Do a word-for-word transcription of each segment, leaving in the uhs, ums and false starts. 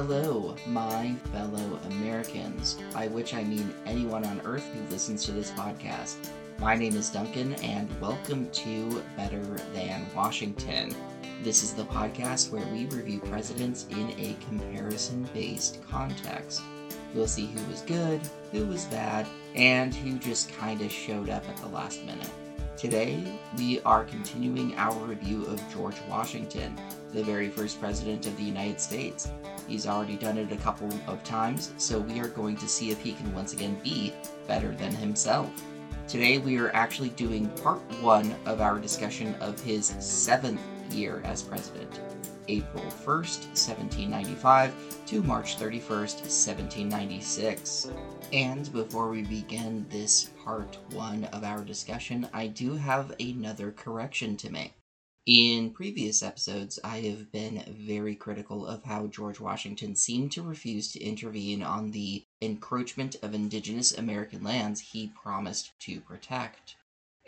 Hello, my fellow Americans, by which I mean anyone on earth who listens to this podcast. My name is Duncan, and welcome to Better Than Washington. This is the podcast where we review presidents in a comparison-based context. We'll see who was good, who was bad, and who just kind of showed up at the last minute. Today, we are continuing our review of George Washington, the very first president of the United States. He's already done it a couple of times, so we are going to see if he can once again be better than himself. Today, we are actually doing part one of our discussion of his seventh year as president, April first, seventeen ninety-five to March thirty-first, seventeen ninety-six. And before we begin this part one of our discussion, I do have another correction to make. In previous episodes, I have been very critical of how George Washington seemed to refuse to intervene on the encroachment of indigenous American lands he promised to protect.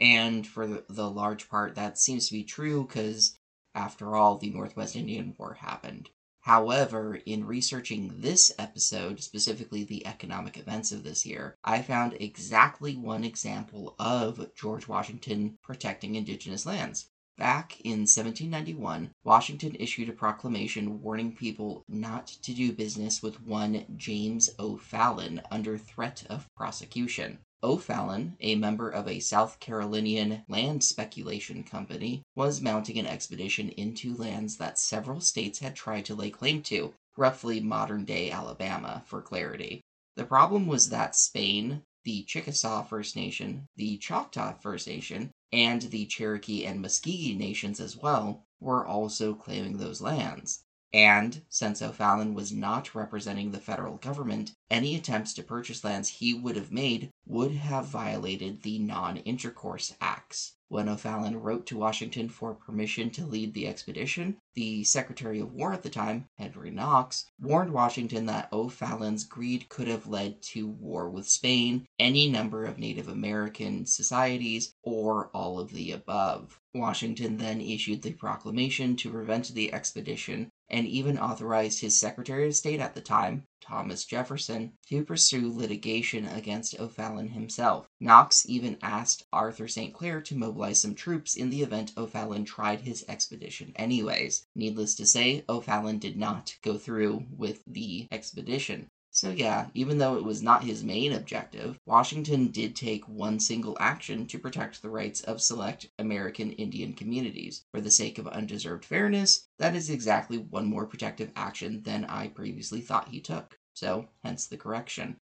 And for the large part, that seems to be true because, after all, the Northwest Indian War happened. However, in researching this episode, specifically the economic events of this year, I found exactly one example of George Washington protecting indigenous lands. Back in seventeen ninety-one, Washington issued a proclamation warning people not to do business with one James O'Fallon under threat of prosecution. O'Fallon, a member of a South Carolinian land speculation company, was mounting an expedition into lands that several states had tried to lay claim to, roughly modern-day Alabama, for clarity. The problem was that Spain, the Chickasaw First Nation, the Choctaw First Nation, and the Cherokee and Muscogee nations as well, were also claiming those lands. And, since O'Fallon was not representing the federal government, any attempts to purchase lands he would have made would have violated the Non-Intercourse Acts. When O'Fallon wrote to Washington for permission to lead the expedition, the Secretary of War at the time, Henry Knox, warned Washington that O'Fallon's greed could have led to war with Spain, any number of Native American societies, or all of the above. Washington then issued the proclamation to prevent the expedition, and even authorized his Secretary of State at the time, Thomas Jefferson, to pursue litigation against O'Fallon himself. Knox even asked Arthur Saint Clair to mobilize some troops in the event O'Fallon tried his expedition anyways. Needless to say, O'Fallon did not go through with the expedition. So yeah, even though it was not his main objective, Washington did take one single action to protect the rights of select American Indian communities. For the sake of undeserved fairness, that is exactly one more protective action than I previously thought he took. So, hence the correction.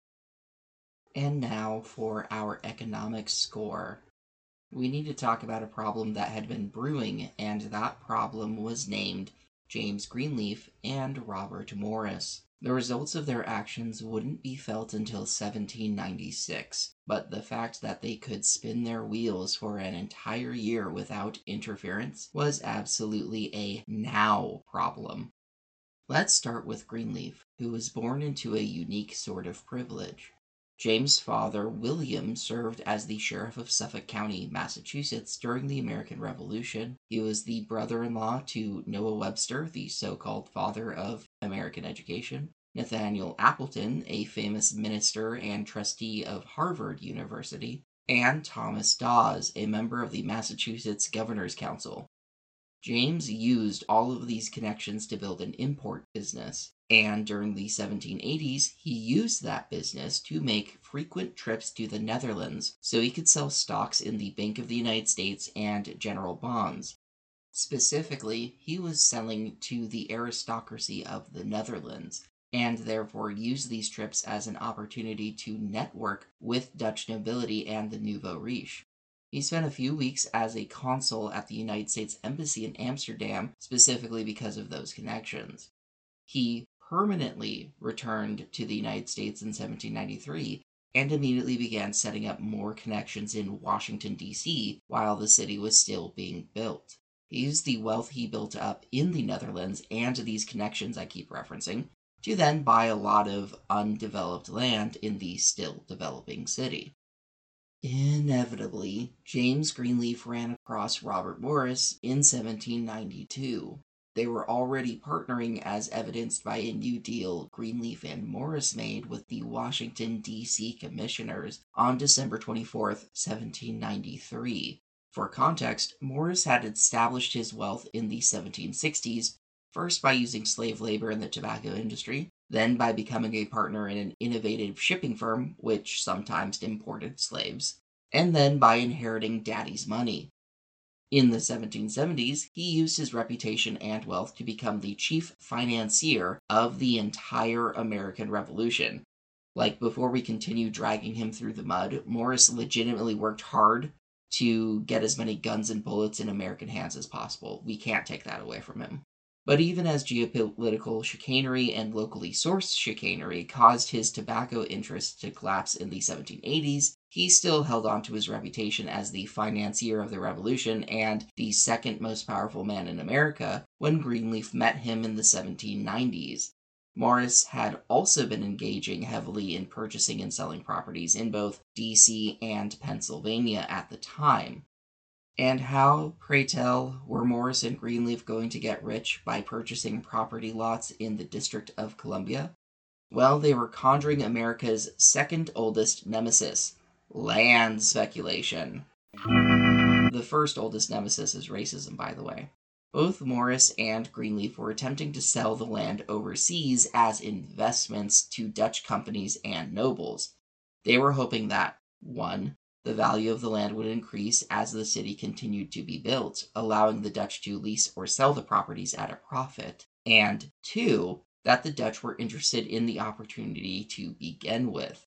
And now for our economic score. We need to talk about a problem that had been brewing, and that problem was named James Greenleaf and Robert Morris. The results of their actions wouldn't be felt until seventeen ninety-six, but the fact that they could spin their wheels for an entire year without interference was absolutely a now problem. Let's start with Greenleaf, who was born into a unique sort of privilege. James' father, William, served as the sheriff of Suffolk County, Massachusetts, during the American Revolution. He was the brother-in-law to Noah Webster, the so-called father of American education, Nathaniel Appleton, a famous minister and trustee of Harvard University, and Thomas Dawes, a member of the Massachusetts Governor's Council. James used all of these connections to build an import business, and during the seventeen eighties, he used that business to make frequent trips to the Netherlands so he could sell stocks in the Bank of the United States and General Bonds. Specifically, he was selling to the aristocracy of the Netherlands, and therefore used these trips as an opportunity to network with Dutch nobility and the nouveau riche. He spent a few weeks as a consul at the United States Embassy in Amsterdam, specifically because of those connections. He permanently returned to the United States in seventeen ninety-three, and immediately began setting up more connections in Washington, D C, while the city was still being built. He used the wealth he built up in the Netherlands, and these connections I keep referencing, to then buy a lot of undeveloped land in the still-developing city. Inevitably, James Greenleaf ran across Robert Morris in seventeen ninety-two. they were already partnering, as evidenced by a New Deal Greenleaf and Morris made with the Washington, D C commissioners on December twenty-fourth, seventeen ninety-three. For context, Morris had established his wealth in the seventeen sixties, first by using slave labor in the tobacco industry, then by becoming a partner in an innovative shipping firm, which sometimes imported slaves, and then by inheriting daddy's money. In the seventeen seventies, he used his reputation and wealth to become the chief financier of the entire American Revolution. Like, before we continue dragging him through the mud, Morris legitimately worked hard to get as many guns and bullets in American hands as possible. We can't take that away from him. But even as geopolitical chicanery and locally sourced chicanery caused his tobacco interests to collapse in the seventeen eighties, he still held on to his reputation as the financier of the Revolution and the second most powerful man in America when Greenleaf met him in the seventeen nineties. Morris had also been engaging heavily in purchasing and selling properties in both D C and Pennsylvania at the time. And how, pray tell, were Morris and Greenleaf going to get rich by purchasing property lots in the District of Columbia? Well, they were conjuring America's second oldest nemesis, land speculation. The first oldest nemesis is racism, by the way. Both Morris and Greenleaf were attempting to sell the land overseas as investments to Dutch companies and nobles. They were hoping that, one, the value of the land would increase as the city continued to be built, allowing the Dutch to lease or sell the properties at a profit, and two, that the Dutch were interested in the opportunity to begin with.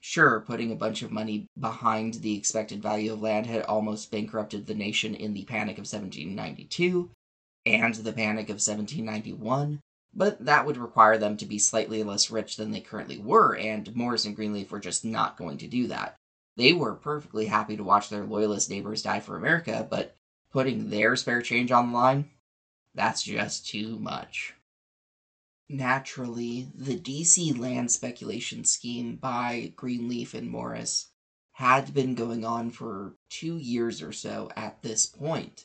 Sure, putting a bunch of money behind the expected value of land had almost bankrupted the nation in the Panic of seventeen ninety-two and the Panic of seventeen ninety-one, but that would require them to be slightly less rich than they currently were, and Morris and Greenleaf were just not going to do that. They were perfectly happy to watch their loyalist neighbors die for America, but putting their spare change on the line? That's just too much. Naturally, the D C land speculation scheme by Greenleaf and Morris had been going on for two years or so at this point.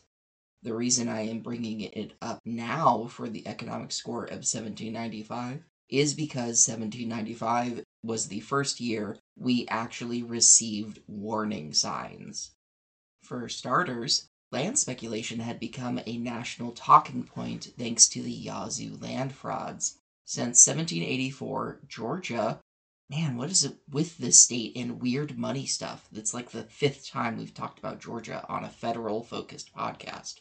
The reason I am bringing it up now for the economic score of seventeen ninety-five is because seventeen ninety-five was the first year we actually received warning signs. For starters, land speculation had become a national talking point thanks to the Yazoo land frauds. Since seventeen eighty-four, Georgia, man, what is it with this state and weird money stuff? That's like the fifth time we've talked about Georgia on a federal-focused podcast.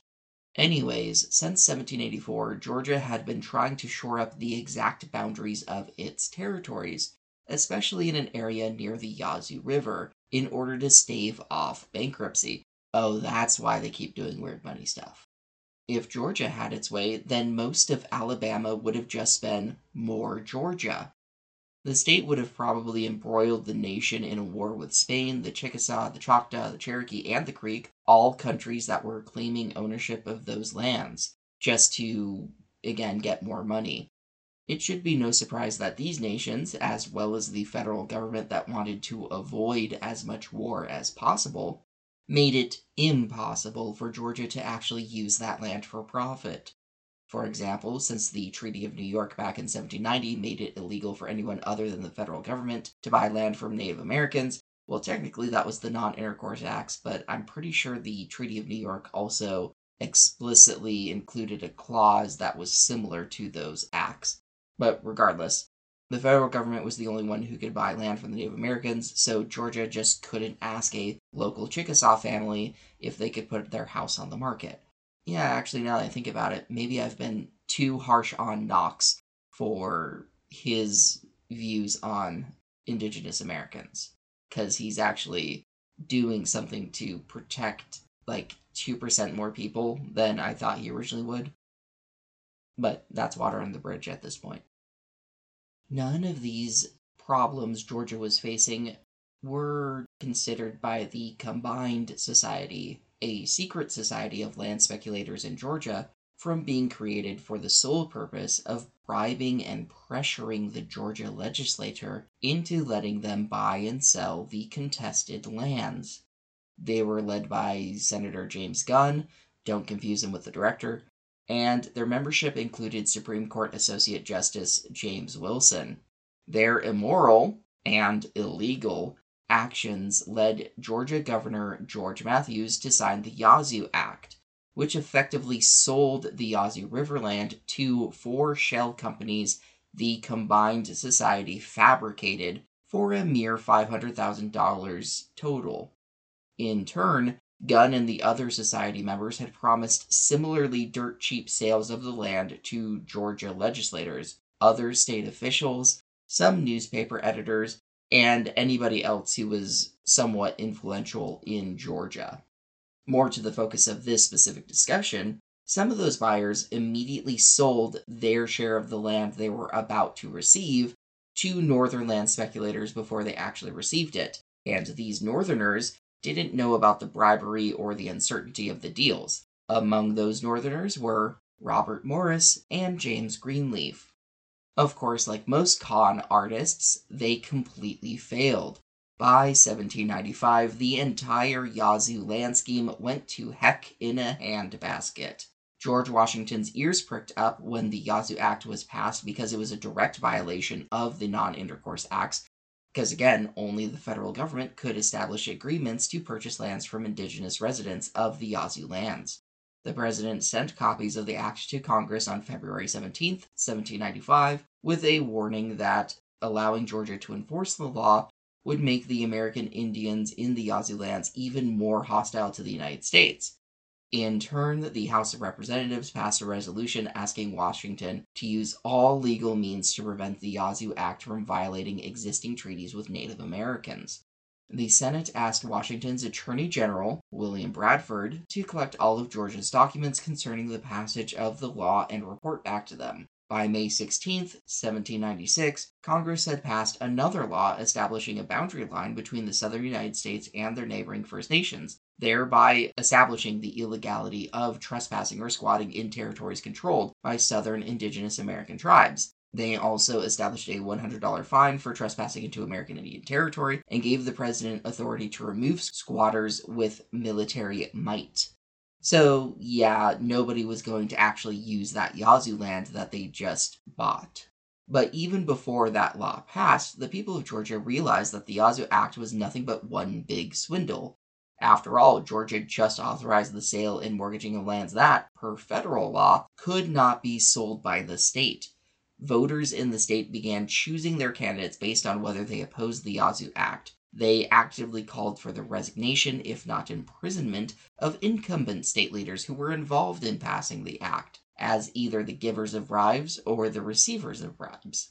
Anyways, since seventeen eighty-four, Georgia had been trying to shore up the exact boundaries of its territories, especially in an area near the Yazoo River, in order to stave off bankruptcy. Oh, that's why they keep doing weird money stuff. If Georgia had its way, then most of Alabama would have just been more Georgia. The state would have probably embroiled the nation in a war with Spain, the Chickasaw, the Choctaw, the Cherokee, and the Creek, all countries that were claiming ownership of those lands, just to, again, get more money. It should be no surprise that these nations, as well as the federal government that wanted to avoid as much war as possible, made it impossible for Georgia to actually use that land for profit. For example, since the Treaty of New York back in seventeen ninety made it illegal for anyone other than the federal government to buy land from Native Americans, well, technically that was the Non-Intercourse Acts, but I'm pretty sure the Treaty of New York also explicitly included a clause that was similar to those acts. But regardless, the federal government was the only one who could buy land from the Native Americans, so Georgia just couldn't ask a local Chickasaw family if they could put their house on the market. Yeah, actually, now that I think about it, maybe I've been too harsh on Knox for his views on Indigenous Americans, because he's actually doing something to protect, like, two percent more people than I thought he originally would. But that's water under the bridge at this point. None of these problems Georgia was facing were considered by the Combined Society, a secret society of land speculators in Georgia, from being created for the sole purpose of bribing and pressuring the Georgia legislature into letting them buy and sell the contested lands. They were led by Senator James Gunn, don't confuse him with the director, and their membership included Supreme Court Associate Justice James Wilson. Their immoral and illegal actions led Georgia Governor George Matthews to sign the Yazoo Act, which effectively sold the Yazoo Riverland to four shell companies the combined society fabricated for a mere five hundred thousand dollars total. In turn, Gunn and the other society members had promised similarly dirt-cheap sales of the land to Georgia legislators, other state officials, some newspaper editors, and anybody else who was somewhat influential in Georgia. More to the focus of this specific discussion, some of those buyers immediately sold their share of the land they were about to receive to northern land speculators before they actually received it, and these northerners didn't know about the bribery or the uncertainty of the deals. Among those northerners were Robert Morris and James Greenleaf. Of course, like most con artists, they completely failed. By seventeen ninety-five, the entire Yazoo land scheme went to heck in a handbasket. George Washington's ears pricked up when the Yazoo Act was passed because it was a direct violation of the Non-Intercourse Acts, because again, only the federal government could establish agreements to purchase lands from indigenous residents of the Yazoo lands. The president sent copies of the act to Congress on February seventeenth, seventeen ninety-five, with a warning that allowing Georgia to enforce the law would make the American Indians in the Yazoo lands even more hostile to the United States. In turn, the House of Representatives passed a resolution asking Washington to use all legal means to prevent the Yazoo Act from violating existing treaties with Native Americans. The Senate asked Washington's Attorney General, William Bradford, to collect all of Georgia's documents concerning the passage of the law and report back to them. By May sixteenth, seventeen ninety-six, Congress had passed another law establishing a boundary line between the southern United States and their neighboring First Nations, thereby establishing the illegality of trespassing or squatting in territories controlled by southern indigenous American tribes. They also established a one hundred dollar fine for trespassing into American Indian territory and gave the president authority to remove squatters with military might. So, yeah, nobody was going to actually use that Yazoo land that they just bought. But even before that law passed, the people of Georgia realized that the Yazoo Act was nothing but one big swindle. After all, Georgia just authorized the sale and mortgaging of lands that, per federal law, could not be sold by the state. Voters in the state began choosing their candidates based on whether they opposed the Yazoo Act. They actively called for the resignation, if not imprisonment, of incumbent state leaders who were involved in passing the act, as either the givers of bribes or the receivers of bribes.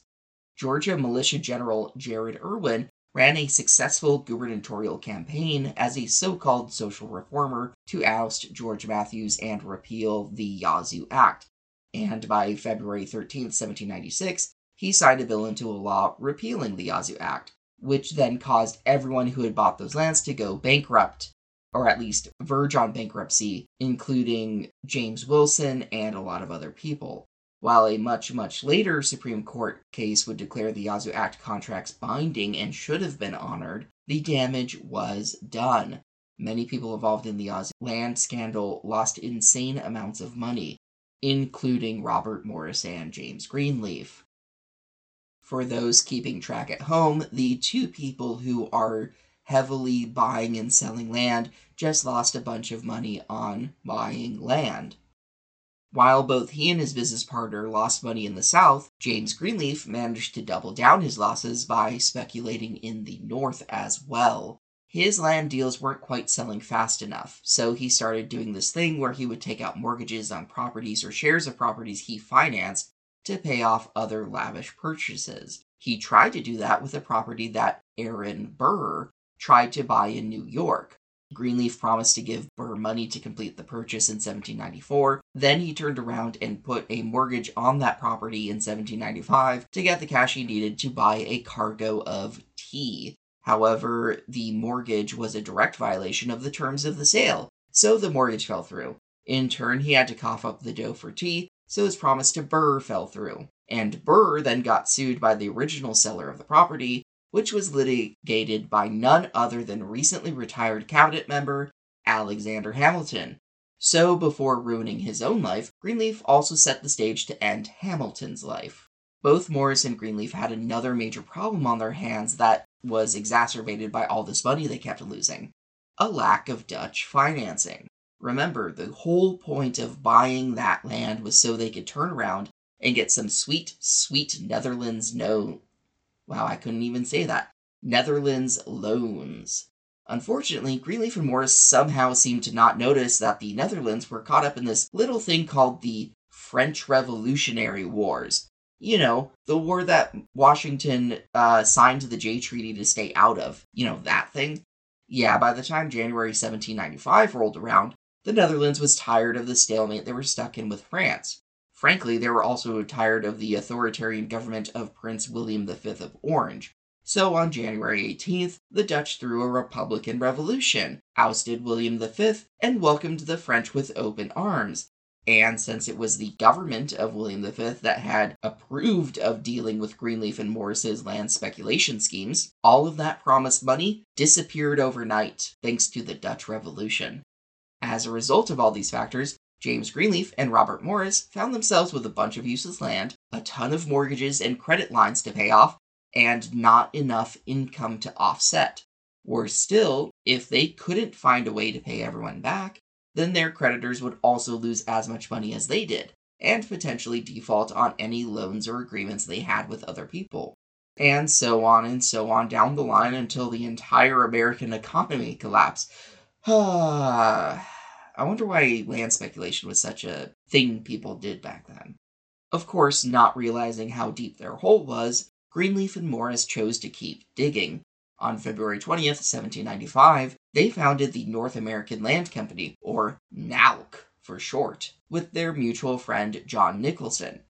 Georgia Militia General Jared Irwin ran a successful gubernatorial campaign as a so-called social reformer to oust George Matthews and repeal the Yazoo Act, and by February thirteenth, seventeen ninety-six, he signed a bill into a law repealing the Yazoo Act, which then caused everyone who had bought those lands to go bankrupt, or at least verge on bankruptcy, including James Wilson and a lot of other people. While a much, much later Supreme Court case would declare the Yazoo Act contracts binding and should have been honored, the damage was done. Many people involved in the Yazoo land scandal lost insane amounts of money, including Robert Morris and James Greenleaf. For those keeping track at home, the two people who are heavily buying and selling land just lost a bunch of money on buying land. While both he and his business partner lost money in the South, James Greenleaf managed to double down his losses by speculating in the North as well. His land deals weren't quite selling fast enough, so he started doing this thing where he would take out mortgages on properties or shares of properties he financed to pay off other lavish purchases. He tried to do that with a property that Aaron Burr tried to buy in New York. Greenleaf promised to give Burr money to complete the purchase in seventeen ninety-four, then he turned around and put a mortgage on that property in seventeen ninety-five to get the cash he needed to buy a cargo of tea. However, the mortgage was a direct violation of the terms of the sale, so the mortgage fell through. In turn, he had to cough up the dough for tea, so his promise to Burr fell through. And Burr then got sued by the original seller of the property, which was litigated by none other than recently retired cabinet member Alexander Hamilton. So, before ruining his own life, Greenleaf also set the stage to end Hamilton's life. Both Morris and Greenleaf had another major problem on their hands that was exacerbated by all this money they kept losing: a lack of Dutch financing. Remember, the whole point of buying that land was so they could turn around and get some sweet, sweet Netherlands no... Wow, I couldn't even say that. Netherlands loans. Unfortunately, Greenleaf and Morris somehow seemed to not notice that the Netherlands were caught up in this little thing called the French Revolutionary Wars. You know, the war that Washington uh, signed the Jay Treaty to stay out of. You know, that thing? Yeah, by the time January seventeen ninety-five rolled around, the Netherlands was tired of the stalemate they were stuck in with France. Frankly, they were also tired of the authoritarian government of Prince William the Fifth of Orange. So on January eighteenth, the Dutch threw a Republican revolution, ousted William the Fifth, and welcomed the French with open arms. And since it was the government of William the Fifth that had approved of dealing with Greenleaf and Morris's land speculation schemes, all of that promised money disappeared overnight, thanks to the Dutch Revolution. As a result of all these factors, James Greenleaf and Robert Morris found themselves with a bunch of useless land, a ton of mortgages and credit lines to pay off, and not enough income to offset. Worse still, if they couldn't find a way to pay everyone back, then their creditors would also lose as much money as they did, and potentially default on any loans or agreements they had with other people. And so on and so on down the line until the entire American economy collapsed. I wonder why land speculation was such a thing people did back then. Of course, not realizing how deep their hole was, Greenleaf and Morris chose to keep digging. On February twentieth, seventeen ninety-five, they founded the North American Land Company, or N A L C for short, with their mutual friend John Nicholson.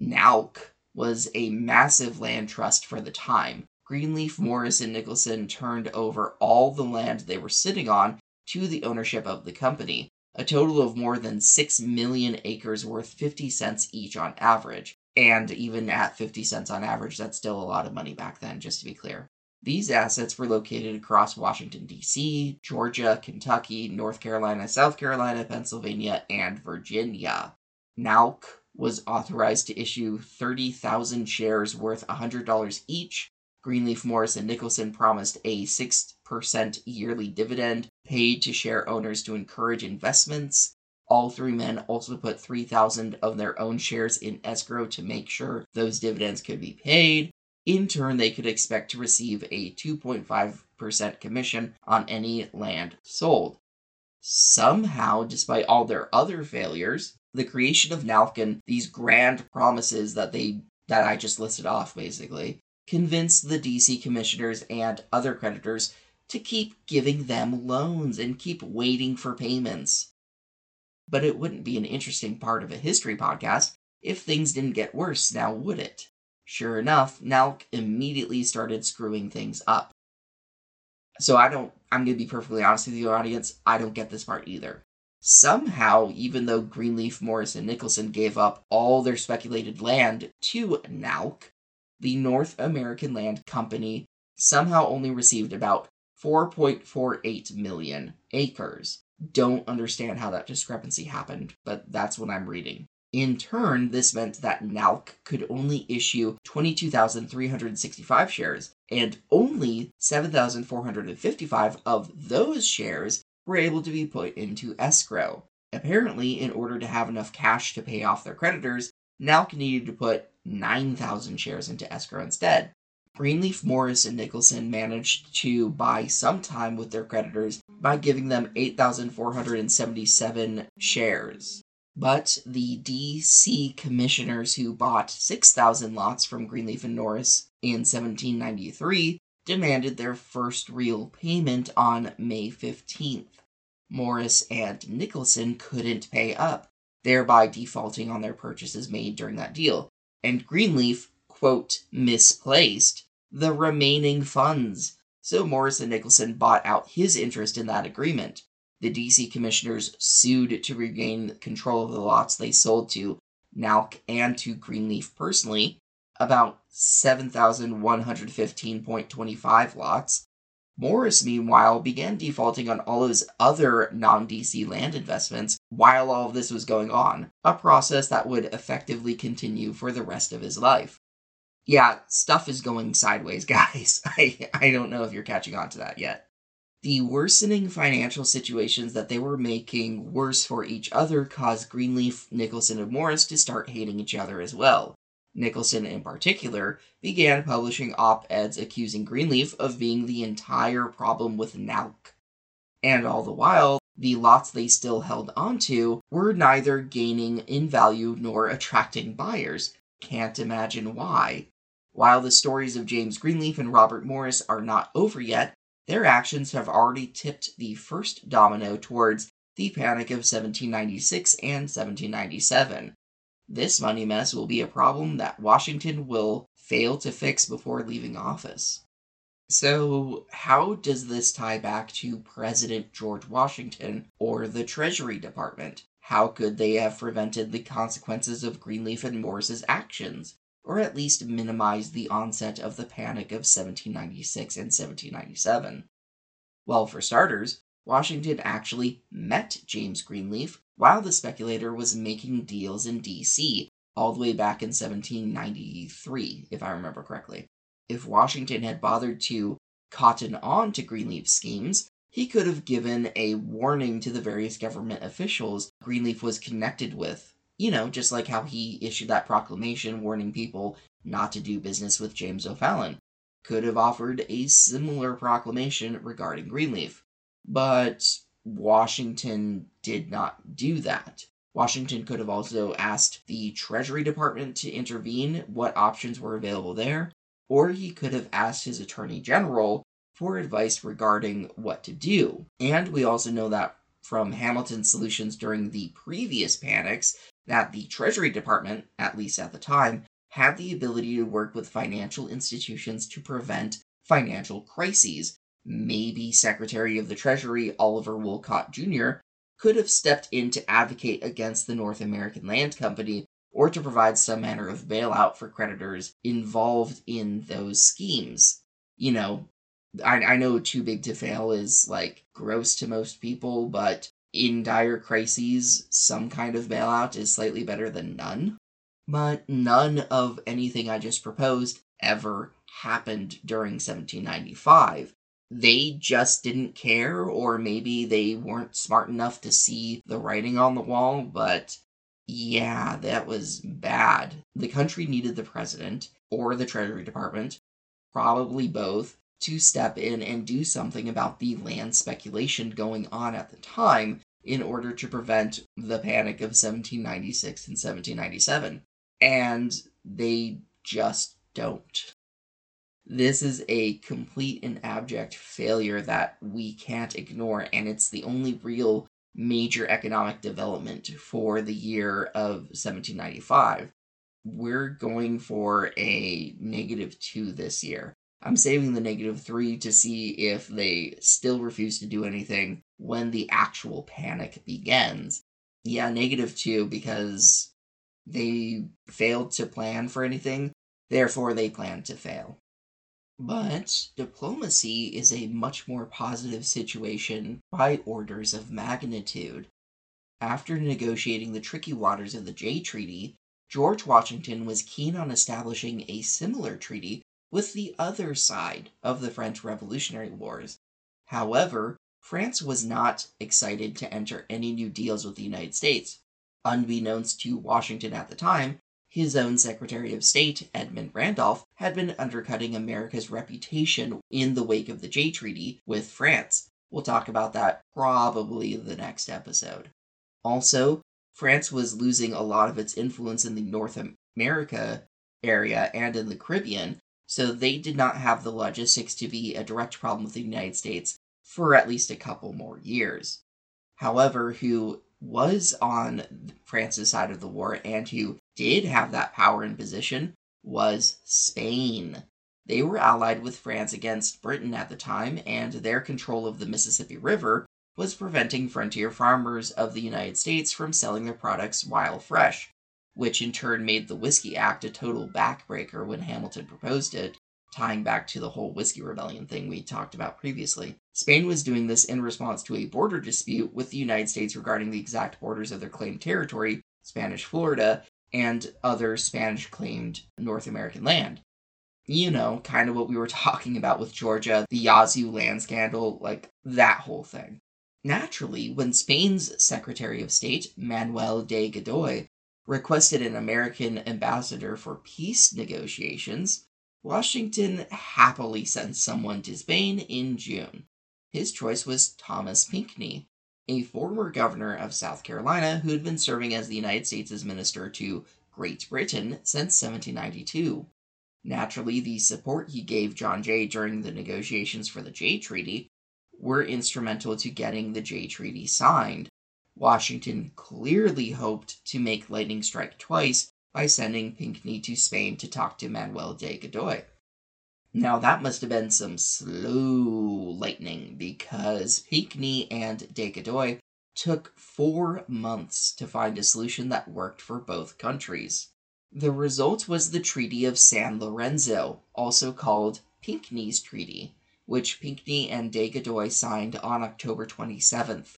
N A L C was a massive land trust for the time. Greenleaf, Morris, and Nicholson turned over all the land they were sitting on to the ownership of the company, a total of more than six million acres worth fifty cents each on average. And even at fifty cents on average, that's still a lot of money back then, just to be clear. These assets were located across Washington, D C, Georgia, Kentucky, North Carolina, South Carolina, Pennsylvania, and Virginia. N A L C was authorized to issue thirty thousand shares worth one hundred dollars each. Greenleaf, Morris, and Nicholson promised a six percent yearly dividend paid to share owners to encourage investments. All three men also put three thousand of their own shares in escrow to make sure those dividends could be paid. In turn, they could expect to receive a two point five percent commission on any land sold. Somehow, despite all their other failures, the creation of N A L C and these grand promises that they that I just listed off, basically, convinced the D C commissioners and other creditors to keep giving them loans and keep waiting for payments. But it wouldn't be an interesting part of a history podcast if things didn't get worse now, would it? Sure enough, N A L C immediately started screwing things up. So I don't, I'm going to be perfectly honest with you, audience, I don't get this part either. Somehow, even though Greenleaf, Morris, and Nicholson gave up all their speculated land to N A L C, the North American Land Company somehow only received about four point four eight million acres. Don't understand how that discrepancy happened, but that's what I'm reading. In turn, this meant that N A L C could only issue twenty-two thousand three hundred sixty-five shares, and only seven thousand four hundred fifty-five of those shares were able to be put into escrow. Apparently, in order to have enough cash to pay off their creditors, N A L C needed to put nine thousand shares into escrow instead. Greenleaf, Morris, and Nicholson managed to buy some time with their creditors by giving them eight thousand four hundred seventy-seven shares. But the D C commissioners who bought six thousand lots from Greenleaf and Morris in seventeen ninety-three demanded their first real payment on May fifteenth. Morris and Nicholson couldn't pay up, thereby defaulting on their purchases made during that deal, and Greenleaf, quote, misplaced the remaining funds, so Morris and Nicholson bought out his interest in that agreement. The D C commissioners sued to regain control of the lots they sold to N A L C and to Greenleaf personally, about seven thousand one hundred fifteen point two five lots, Morris, meanwhile, began defaulting on all his other non-D C land investments while all of this was going on, a process that would effectively continue for the rest of his life. Yeah, stuff is going sideways, guys. I, I don't know if you're catching on to that yet. The worsening financial situations that they were making worse for each other caused Greenleaf, Nicholson, and Morris to start hating each other as well. Nicholson, in particular, began publishing op-eds accusing Greenleaf of being the entire problem with N A L C. And all the while, the lots they still held onto were neither gaining in value nor attracting buyers. Can't imagine why. While the stories of James Greenleaf and Robert Morris are not over yet, their actions have already tipped the first domino towards the Panic of seventeen ninety-six and seventeen ninety-seven. This money mess will be a problem that Washington will fail to fix before leaving office. So, how does this tie back to President George Washington or the Treasury Department? How could they have prevented the consequences of Greenleaf and Morris's actions, or at least minimized the onset of the Panic of seventeen ninety-six and seventeen ninety-seven? Well, for starters, Washington actually met James Greenleaf while the speculator was making deals in D C, all the way back in seventeen ninety-three, if I remember correctly. If Washington had bothered to cotton on to Greenleaf's schemes, he could have given a warning to the various government officials Greenleaf was connected with. You know, just like how he issued that proclamation warning people not to do business with James O'Fallon. Could have offered a similar proclamation regarding Greenleaf. But Washington did not do that. Washington could have also asked the Treasury Department to intervene, what options were available there, or he could have asked his Attorney General for advice regarding what to do. And we also know that from Hamilton's solutions during the previous panics that the Treasury Department, at least at the time, had the ability to work with financial institutions to prevent financial crises. Maybe Secretary of the Treasury Oliver Wolcott Junior could have stepped in to advocate against the North American Land Company or to provide some manner of bailout for creditors involved in those schemes. You know, I, I know too big to fail is, like, gross to most people, but in dire crises, some kind of bailout is slightly better than none. But none of anything I just proposed ever happened during seventeen ninety-five. They just didn't care, or maybe they weren't smart enough to see the writing on the wall, but yeah, that was bad. The country needed the president, or the Treasury Department, probably both, to step in and do something about the land speculation going on at the time in order to prevent the Panic of seventeen ninety-six and seventeen ninety-seven. And they just don't. This is a complete and abject failure that we can't ignore, and it's the only real major economic development for the year of seventeen ninety-five. We're going for a negative two this year. I'm saving the negative three to see if they still refuse to do anything when the actual panic begins. Yeah, negative two because they failed to plan for anything, therefore they plan to fail. But diplomacy is a much more positive situation by orders of magnitude. After negotiating the tricky waters of the Jay Treaty, George Washington was keen on establishing a similar treaty with the other side of the French Revolutionary Wars. However, France was not excited to enter any new deals with the United States. Unbeknownst to Washington at the time, his own Secretary of State, Edmund Randolph, had been undercutting America's reputation in the wake of the Jay Treaty with France. We'll talk about that probably in the next episode. Also, France was losing a lot of its influence in the North America area and in the Caribbean, so they did not have the logistics to be a direct problem with the United States for at least a couple more years. However, who was on France's side of the war and who did have that power and position was Spain. They were allied with France against Britain at the time, and their control of the Mississippi River was preventing frontier farmers of the United States from selling their products while fresh, which in turn made the Whiskey Act a total backbreaker when Hamilton proposed it, tying back to the whole Whiskey Rebellion thing we talked about previously. Spain was doing this in response to a border dispute with the United States regarding the exact borders of their claimed territory, Spanish Florida, and other Spanish-claimed North American land. You know, kind of what we were talking about with Georgia, the Yazoo land scandal, like that whole thing. Naturally, when Spain's Secretary of State, Manuel de Godoy, requested an American ambassador for peace negotiations, Washington happily sent someone to Spain in June. His choice was Thomas Pinckney, a former governor of South Carolina who had been serving as the United States' minister to Great Britain since seventeen ninety-two. Naturally, the support he gave John Jay during the negotiations for the Jay Treaty were instrumental to getting the Jay Treaty signed. Washington clearly hoped to make lightning strike twice by sending Pinckney to Spain to talk to Manuel de Godoy. Now that must have been some slow lightning, because Pinckney and de Godoy took four months to find a solution that worked for both countries. The result was the Treaty of San Lorenzo, also called Pinckney's Treaty, which Pinckney and de Godoy signed on October twenty-seventh.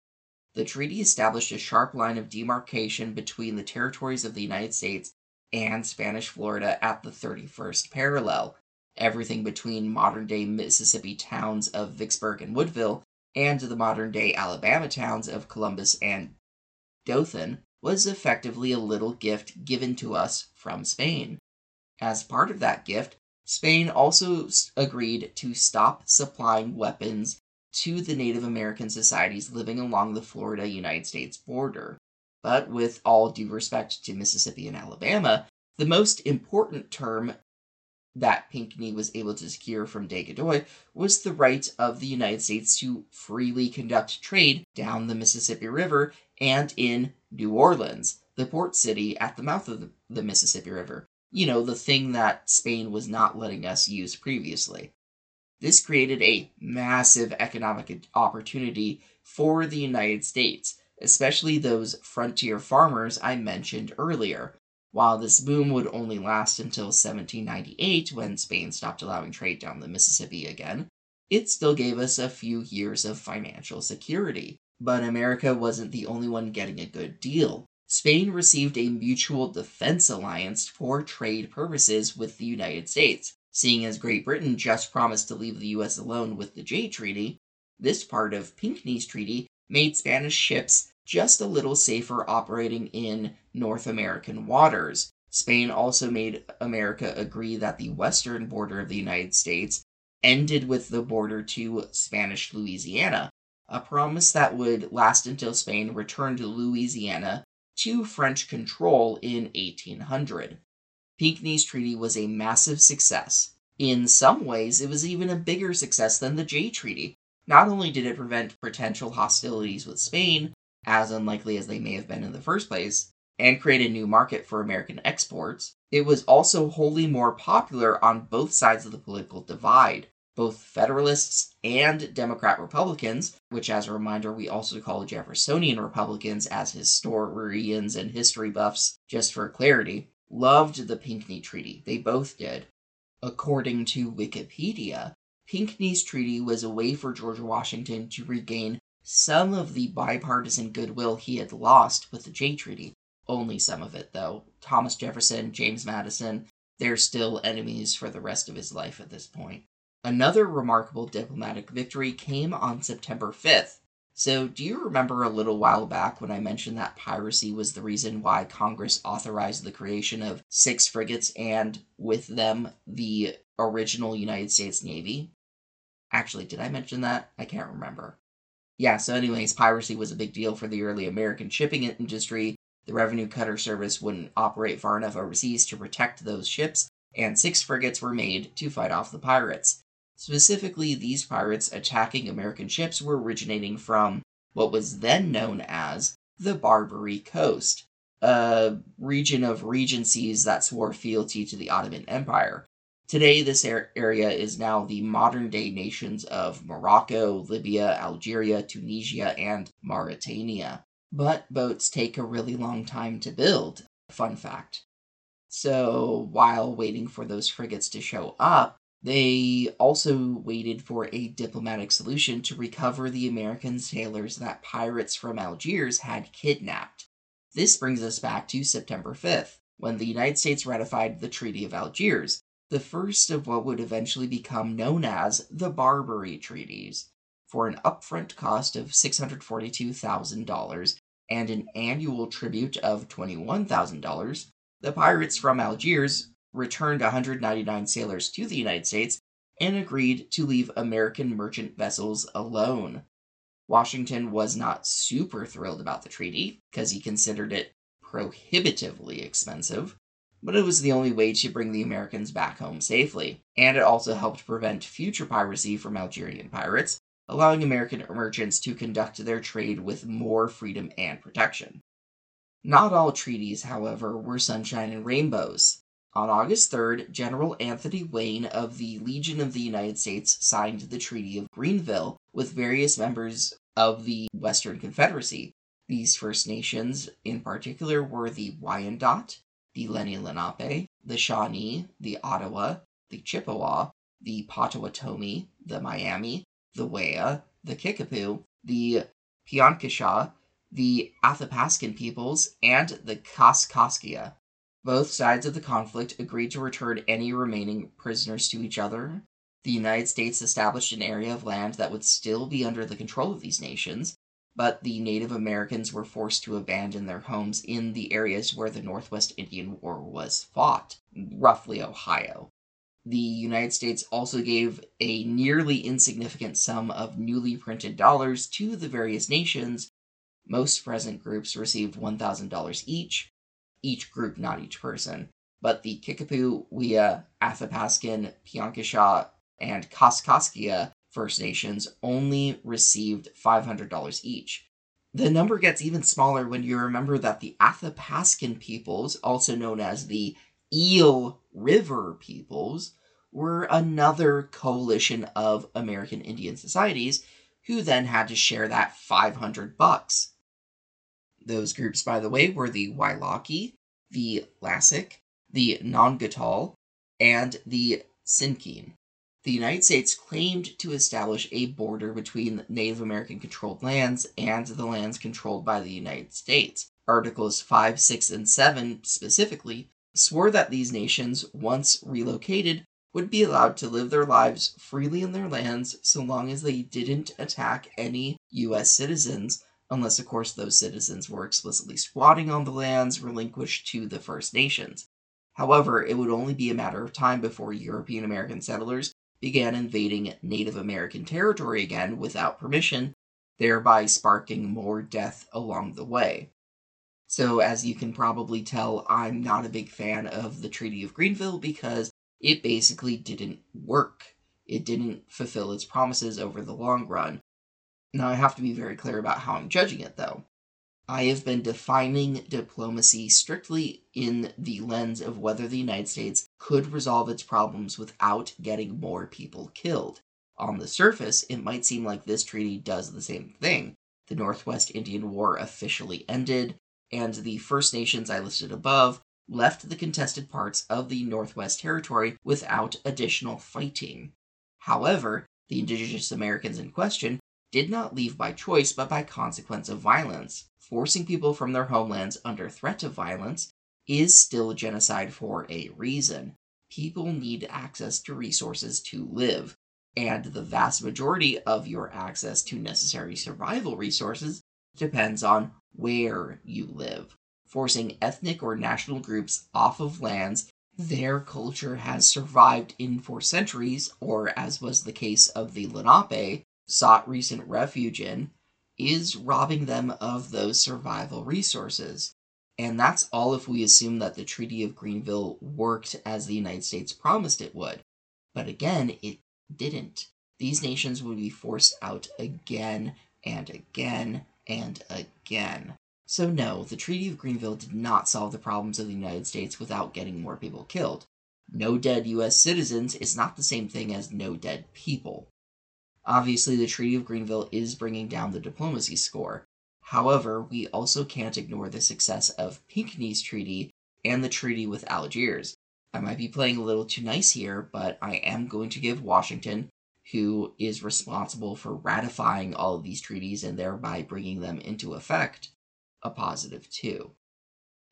The treaty established a sharp line of demarcation between the territories of the United States and Spanish Florida at the thirty-first parallel, everything between modern-day Mississippi towns of Vicksburg and Woodville and the modern-day Alabama towns of Columbus and Dothan was effectively a little gift given to us from Spain. As part of that gift, Spain also agreed to stop supplying weapons to the Native American societies living along the Florida-United States border. But with all due respect to Mississippi and Alabama, the most important term that Pinckney was able to secure from de Godoy was the right of the United States to freely conduct trade down the Mississippi River and in New Orleans, the port city at the mouth of the Mississippi River. You know, the thing that Spain was not letting us use previously. This created a massive economic opportunity for the United States, especially those frontier farmers I mentioned earlier. While this boom would only last until seventeen ninety-eight, when Spain stopped allowing trade down the Mississippi again, it still gave us a few years of financial security. But America wasn't the only one getting a good deal. Spain received a mutual defense alliance for trade purposes with the United States. Seeing as Great Britain just promised to leave the U S alone with the Jay Treaty, this part of Pinckney's Treaty made Spanish ships just a little safer operating in North American waters. Spain also made America agree that the western border of the United States ended with the border to Spanish Louisiana, a promise that would last until Spain returned Louisiana to French control in eighteen hundred. Pinckney's Treaty was a massive success. In some ways, it was even a bigger success than the Jay Treaty. Not only did it prevent potential hostilities with Spain, as unlikely as they may have been in the first place, and create a new market for American exports, it was also wholly more popular on both sides of the political divide. Both Federalists and Democrat-Republicans, which as a reminder we also call Jeffersonian Republicans as historians and history buffs, just for clarity, loved the Pinckney Treaty. They both did. According to Wikipedia, Pinckney's Treaty was a way for George Washington to regain some of the bipartisan goodwill he had lost with the Jay Treaty. Only some of it, though. Thomas Jefferson, James Madison, they're still enemies for the rest of his life at this point. Another remarkable diplomatic victory came on September fifth. So, do you remember a little while back when I mentioned that piracy was the reason why Congress authorized the creation of six frigates and, with them, the original United States Navy? Actually, did I mention that? I can't remember. Yeah, so anyways, piracy was a big deal for the early American shipping industry. The revenue cutter service wouldn't operate far enough overseas to protect those ships, and six frigates were made to fight off the pirates. Specifically, these pirates attacking American ships were originating from what was then known as the Barbary Coast, a region of regencies that swore fealty to the Ottoman Empire. Today, this area is now the modern-day nations of Morocco, Libya, Algeria, Tunisia, and Mauritania. But boats take a really long time to build. Fun fact. So, while waiting for those frigates to show up, They also waited for a diplomatic solution to recover the American sailors that pirates from Algiers had kidnapped. This brings us back to September fifth, when the United States ratified the Treaty of Algiers, the first of what would eventually become known as the Barbary Treaties, for an upfront cost of six hundred forty-two thousand dollars and an annual tribute of twenty-one thousand dollars. The pirates from Algiers returned one hundred ninety-nine sailors to the United States and agreed to leave American merchant vessels alone. Washington was not super thrilled about the treaty, because he considered it prohibitively expensive, but it was the only way to bring the Americans back home safely, and it also helped prevent future piracy from Algerian pirates, allowing American merchants to conduct their trade with more freedom and protection. Not all treaties, however, were sunshine and rainbows. On August third, General Anthony Wayne of the Legion of the United States signed the Treaty of Greenville with various members of the Western Confederacy. These First Nations, in particular, were the Wyandot, the Lenni Lenape, the Shawnee, the Ottawa, the Chippewa, the Potawatomi, the Miami, the Wea, the Kickapoo, the Pionkeshaw, the Athapaskan peoples, and the Kaskaskia. Both sides of the conflict agreed to return any remaining prisoners to each other. The United States established an area of land that would still be under the control of these nations, but the Native Americans were forced to abandon their homes in the areas where the Northwest Indian War was fought, roughly Ohio. The United States also gave a nearly insignificant sum of newly printed dollars to the various nations. Most present groups received one thousand dollars each, each group, not each person, but the Kickapoo, Wea, Athapaskan, Pionkeshaw, and Kaskaskia First Nations only received five hundred dollars each. The number gets even smaller when you remember that the Athapaskan peoples, also known as the Eel River peoples, were another coalition of American Indian societies who then had to share that five hundred bucks. Those groups, by the way, were the Wailaki, the Lassic, the Nongatal, and the Sinquin. The United States claimed to establish a border between Native American-controlled lands and the lands controlled by the United States. Articles five, six, and seven, specifically, swore that these nations, once relocated, would be allowed to live their lives freely in their lands so long as they didn't attack any U S citizens, unless, of course, those citizens were explicitly squatting on the lands relinquished to the First Nations. However, it would only be a matter of time before European American settlers began invading Native American territory again without permission, thereby sparking more death along the way. So, as you can probably tell, I'm not a big fan of the Treaty of Greenville because it basically didn't work. It didn't fulfill its promises over the long run. Now, I have to be very clear about how I'm judging it, though. I have been defining diplomacy strictly in the lens of whether the United States could resolve its problems without getting more people killed. On the surface, it might seem like this treaty does the same thing. The Northwest Indian War officially ended, and the First Nations I listed above left the contested parts of the Northwest Territory without additional fighting. However, the indigenous Americans in question did not leave by choice but by consequence of violence. Forcing people from their homelands under threat of violence is still genocide for a reason. People need access to resources to live, and the vast majority of your access to necessary survival resources depends on where you live. Forcing ethnic or national groups off of lands their culture has survived in for centuries, or as was the case of the Lenape, sought recent refuge in, is robbing them of those survival resources. And that's all if we assume that the Treaty of Greenville worked as the United States promised it would. But again, it didn't. These nations would be forced out again and again and again. So no, the Treaty of Greenville did not solve the problems of the United States without getting more people killed. No dead U S citizens is not the same thing as no dead people. Obviously, the Treaty of Greenville is bringing down the diplomacy score. However, we also can't ignore the success of Pinckney's Treaty and the treaty with Algiers. I might be playing a little too nice here, but I am going to give Washington, who is responsible for ratifying all of these treaties and thereby bringing them into effect, a positive two.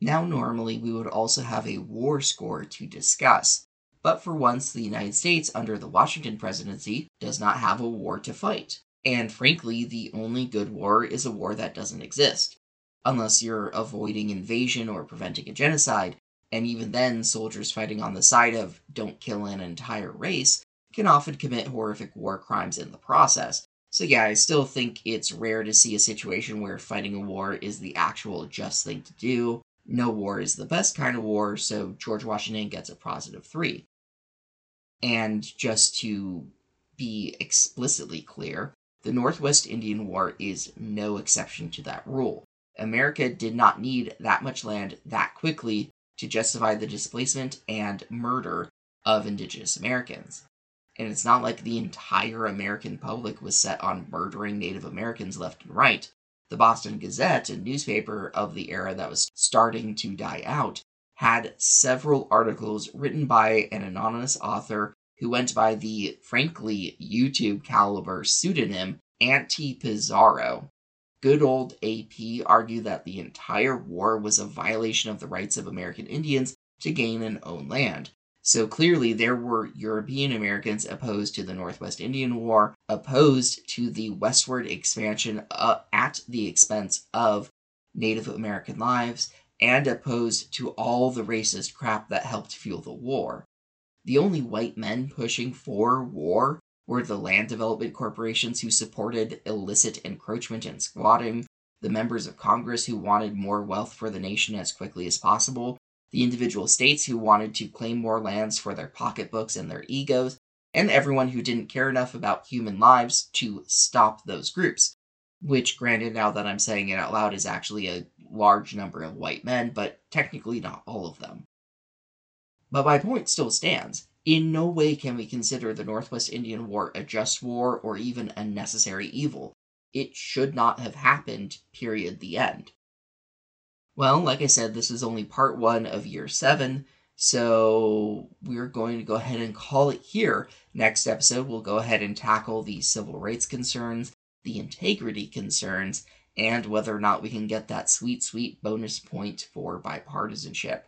Now normally we would also have a war score to discuss, but for once the United States under the Washington presidency does not have a war to fight. And frankly, the only good war is a war that doesn't exist, unless you're avoiding invasion or preventing a genocide, and even then soldiers fighting on the side of don't kill an entire race can often commit horrific war crimes in the process. So yeah, I still think it's rare to see a situation where fighting a war is the actual just thing to do. No war is the best kind of war, so George Washington gets a positive three. And just to be explicitly clear, the Northwest Indian War is no exception to that rule. America did not need that much land that quickly to justify the displacement and murder of indigenous Americans. And it's not like the entire American public was set on murdering Native Americans left and right. The Boston Gazette, a newspaper of the era that was starting to die out, had several articles written by an anonymous author who went by the, frankly, YouTube caliber pseudonym Auntie Pizarro. Good old A P argued that the entire war was a violation of the rights of American Indians to gain and own land. So clearly there were European Americans opposed to the Northwest Indian War, opposed to the westward expansion uh, at the expense of Native American lives, and opposed to all the racist crap that helped fuel the war. The only white men pushing for war were the land development corporations who supported illicit encroachment and squatting, the members of Congress who wanted more wealth for the nation as quickly as possible, the individual states who wanted to claim more lands for their pocketbooks and their egos, and everyone who didn't care enough about human lives to stop those groups. Which, granted, now that I'm saying it out loud, is actually a large number of white men, but technically not all of them. But my point still stands. In no way can we consider the Northwest Indian War a just war or even a necessary evil. It should not have happened, period, the end. Well, like I said, this is only part one of year seven, so we're going to go ahead and call it here. Next episode, we'll go ahead and tackle the civil rights concerns, the integrity concerns, and whether or not we can get that sweet, sweet bonus point for bipartisanship.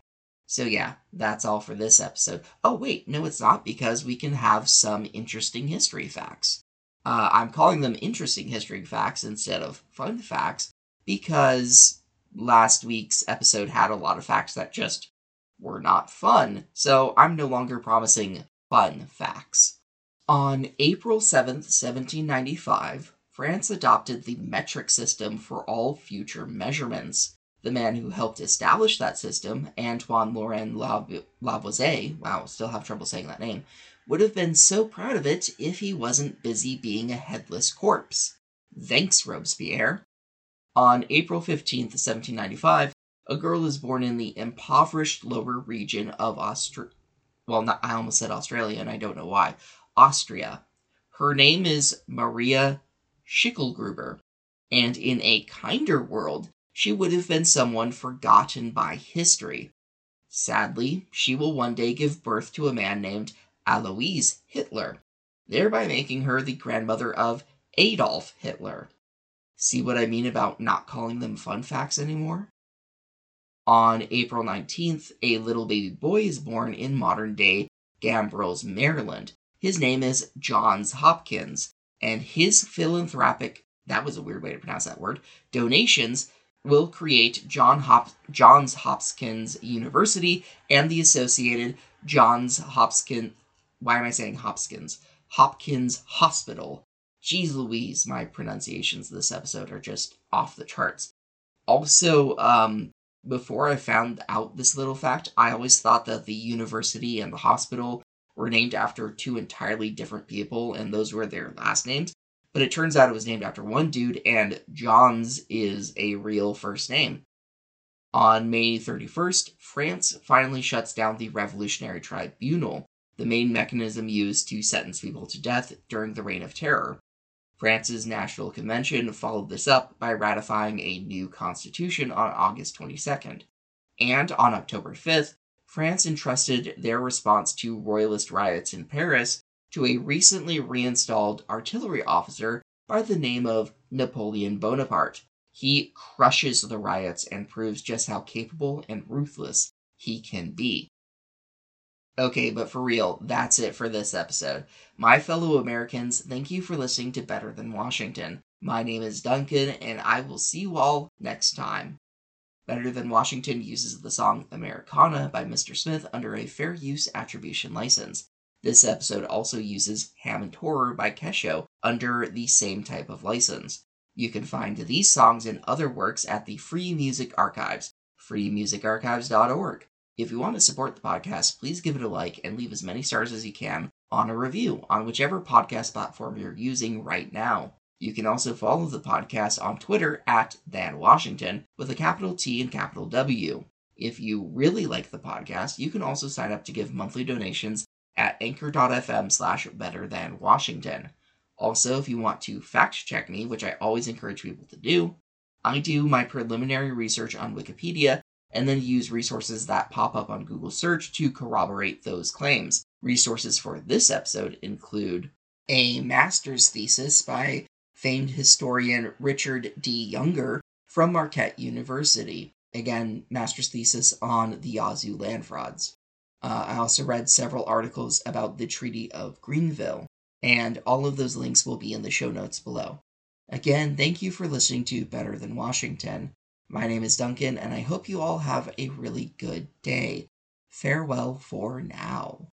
So yeah, that's all for this episode. Oh wait, no it's not, because we can have some interesting history facts. Uh, I'm calling them interesting history facts instead of fun facts, because last week's episode had a lot of facts that just were not fun, so I'm no longer promising fun facts. On April seventh, seventeen ninety-five, France adopted the metric system for all future measurements. The man who helped establish that system, Antoine-Laurent Lavoisier, wow, still have trouble saying that name, would have been so proud of it if he wasn't busy being a headless corpse. Thanks, Robespierre. On April fifteenth, seventeen ninety-five, a girl is born in the impoverished lower region of Austria. Well, not, I almost said Australia, and I don't know why. Austria. Her name is Maria Schicklgruber, and in a kinder world, she would have been someone forgotten by history. Sadly, she will one day give birth to a man named Alois Hitler, thereby making her the grandmother of Adolf Hitler. See what I mean about not calling them fun facts anymore? On April nineteenth, a little baby boy is born in modern-day Gambrels, Maryland. His name is Johns Hopkins, and his philanthropic, that was a weird way to pronounce that word, donations will create John Hop- Johns Hopkins University and the associated Johns Hopkins, why am I saying Hopkins? Hopkins Hospital. Jeez Louise, my pronunciations this episode are just off the charts. Also, um, before I found out this little fact, I always thought that the university and the hospital were named after two entirely different people, and those were their last names. But it turns out it was named after one dude, and Johns is a real first name. On May thirty-first, France finally shuts down the Revolutionary Tribunal, the main mechanism used to sentence people to death during the Reign of Terror. France's National Convention followed this up by ratifying a new constitution on August twenty-second. And on October fifth, France entrusted their response to Royalist riots in Paris to a recently reinstalled artillery officer by the name of Napoleon Bonaparte. He crushes the riots and proves just how capable and ruthless he can be. Okay, but for real, that's it for this episode. My fellow Americans, thank you for listening to Better Than Washington. My name is Duncan, and I will see you all next time. Better Than Washington uses the song Americana by Mister Smith under a fair use attribution license. This episode also uses Ham and Horror by Kesho under the same type of license. You can find these songs and other works at the Free Music Archives, free music archives dot org. If you want to support the podcast, please give it a like and leave as many stars as you can on a review on whichever podcast platform you're using right now. You can also follow the podcast on Twitter at ThanWashington with a capital T and capital W. If you really like the podcast, you can also sign up to give monthly donations at anchor dot f m slash better than washington. Also, if you want to fact-check me, which I always encourage people to do, I do my preliminary research on Wikipedia and then use resources that pop up on Google search to corroborate those claims. Resources for this episode include a master's thesis by famed historian Richard D. Younger from Marquette University. Again, master's thesis on the Yazoo land frauds. Uh, I also read several articles about the Treaty of Greenville, and all of those links will be in the show notes below. Again, thank you for listening to Better Than Washington. My name is Duncan, and I hope you all have a really good day. Farewell for now.